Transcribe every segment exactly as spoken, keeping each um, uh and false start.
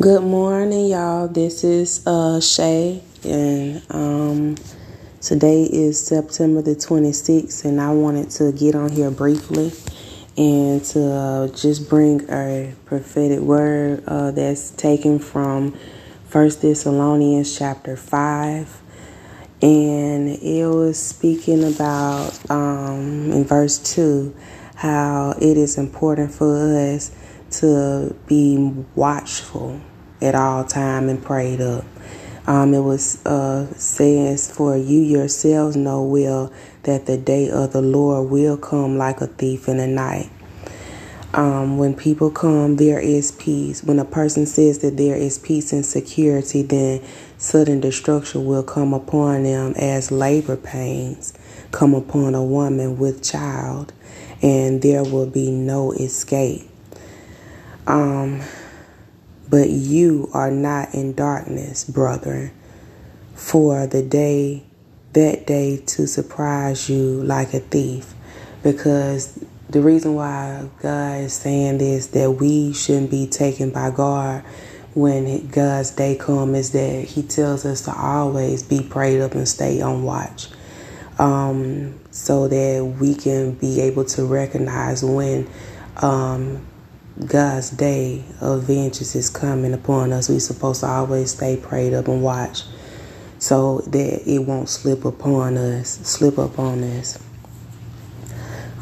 Good morning, y'all. This is uh, Shay, and um, today is September the twenty-sixth, and I wanted to get on here briefly and to uh, just bring a prophetic word uh, that's taken from First Thessalonians chapter five, and it was speaking about, um, in verse two, how it is important for us to be watchful at all time and prayed up. Um, it was uh, says, for you yourselves know well that the day of the Lord will come like a thief in the night. Um, when people come, there is peace. When a person says that there is peace and security, then sudden destruction will come upon them as labor pains come upon a woman with child, and there will be no escape. Um, but you are not in darkness, brethren, for the day, that day to surprise you like a thief. Because the reason why God is saying this, that we shouldn't be taken by guard when God's day comes, is that he tells us to always be prayed up and stay on watch. Um, so that we can be able to recognize when, um, God's day of vengeance is coming upon us. We're supposed to always stay prayed up and watch so that it won't slip upon us, slip up on us.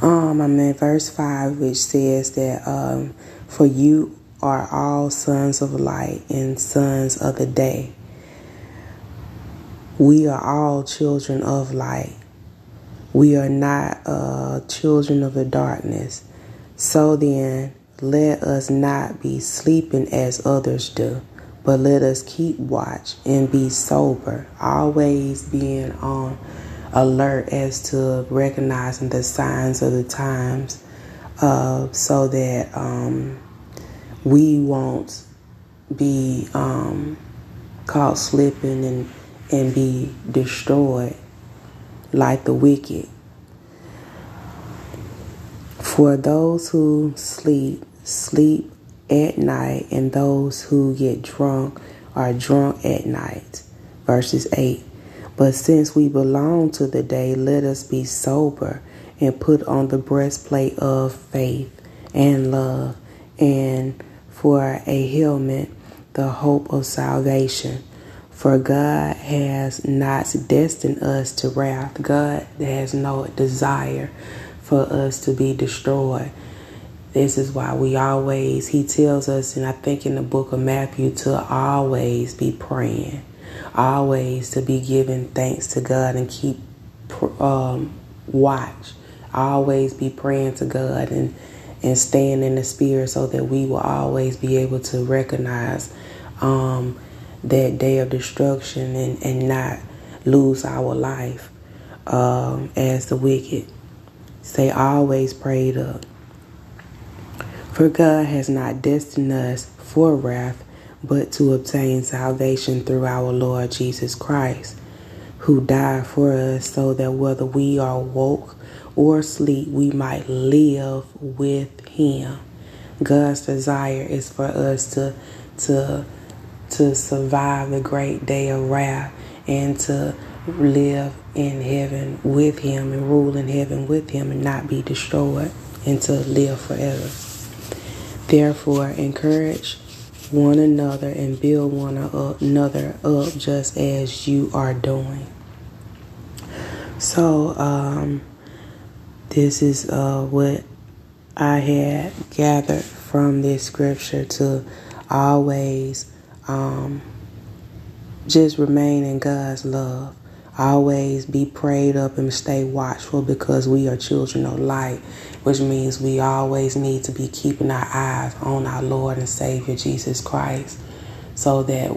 Um, I'm in verse five, which says that um, for you are all sons of light and sons of the day. We are all children of light. We are not uh, children of the darkness. So then, let us not be sleeping as others do, but let us keep watch and be sober, always being on alert as to recognizing the signs of the times, uh, so that um, we won't be um, caught slipping and, and be destroyed like the wicked. For those who sleep, sleep at night, and those who get drunk are drunk at night. Verses eight. But since we belong to the day, let us be sober and put on the breastplate of faith and love, and for a helmet, the hope of salvation. For God has not destined us to wrath. God has no desire for us to be destroyed. This is why we always, he tells us, and I think in the book of Matthew, to always be praying, always to be giving thanks to God and keep um, watch, always be praying to God and, and staying in the spirit so that we will always be able to recognize um, that day of destruction and, and not lose our life um, as the wicked. Stay always prayed up. For God has not destined us for wrath, but to obtain salvation through our Lord Jesus Christ, who died for us, so that whether we are woke or asleep, we might live with him. God's desire is for us to to to survive the great day of wrath and to live in heaven with him and rule in heaven with him and not be destroyed and to live forever. Therefore, encourage one another and build one another up just as you are doing. So, um, this is uh, what I had gathered from this scripture, to always um, just remain in God's love. Always be prayed up and stay watchful, because we are children of light, which means we always need to be keeping our eyes on our Lord and Savior Jesus Christ so that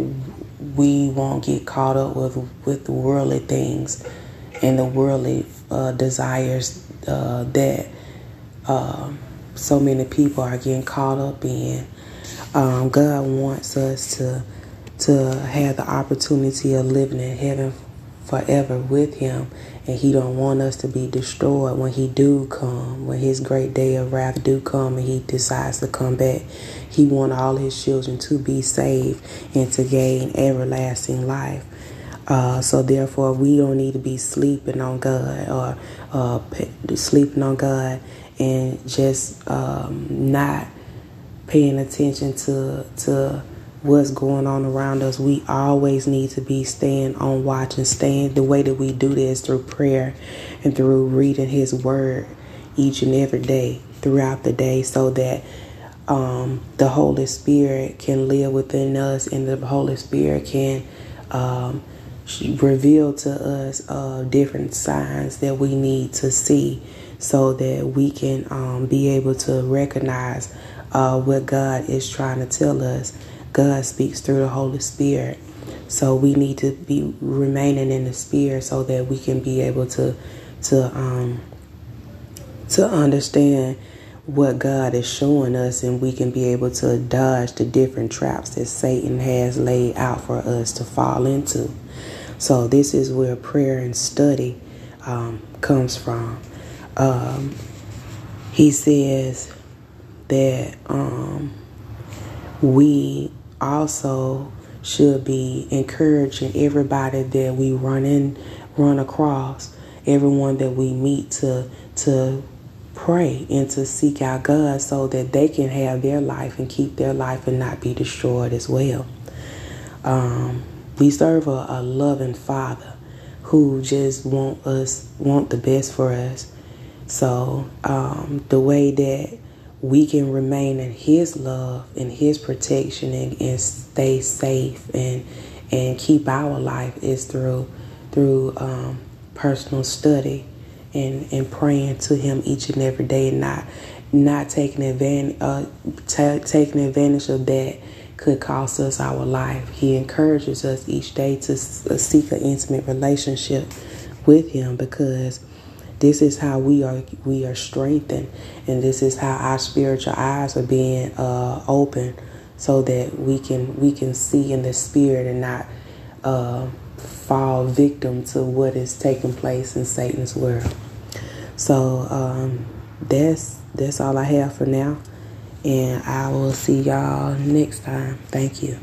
we won't get caught up with, with the worldly things and the worldly uh, desires uh, that uh, so many people are getting caught up in. Um, God wants us to, to have the opportunity of living in heaven forever with him And he don't want us to be destroyed when he do come, when his great day of wrath do come and he decides to come back. He want all his children to be saved and to gain everlasting life. Uh, so therefore, we don't need to be sleeping on God or uh, sleeping on God and just um, not paying attention to to what's going on around us. We always need to be staying on watch and staying. The way that we do this through prayer and through reading his word each and every day throughout the day, so that um, the Holy Spirit can live within us and the Holy Spirit can um, reveal to us uh, different signs that we need to see, so that we can um, be able to recognize uh, what God is trying to tell us. God speaks through the Holy Spirit. So we need to be remaining in the Spirit so that we can be able to to um, to understand what God is showing us, and we can be able to dodge the different traps that Satan has laid out for us to fall into. So this is where prayer and study um, comes from. Um, he says that um, we also should be encouraging everybody that we run in, run across, everyone that we meet, to to pray and to seek out God so that they can have their life and keep their life and not be destroyed as well. Um, we serve a, a loving Father who just want us, want the best for us. So um, the way that we can remain in his love and his protection and, and stay safe and and keep our life is through through um, personal study and, and praying to him each and every day, and not not taking advantage uh, t- taking advantage of that could cost us our life. He encourages us each day to seek an intimate relationship with him, because this is how we are we are strengthened, and this is how our spiritual eyes are being uh, open, so that we can we can see in the spirit and not uh, fall victim to what is taking place in Satan's world. So um, that's that's all I have for now, and I will see y'all next time. Thank you.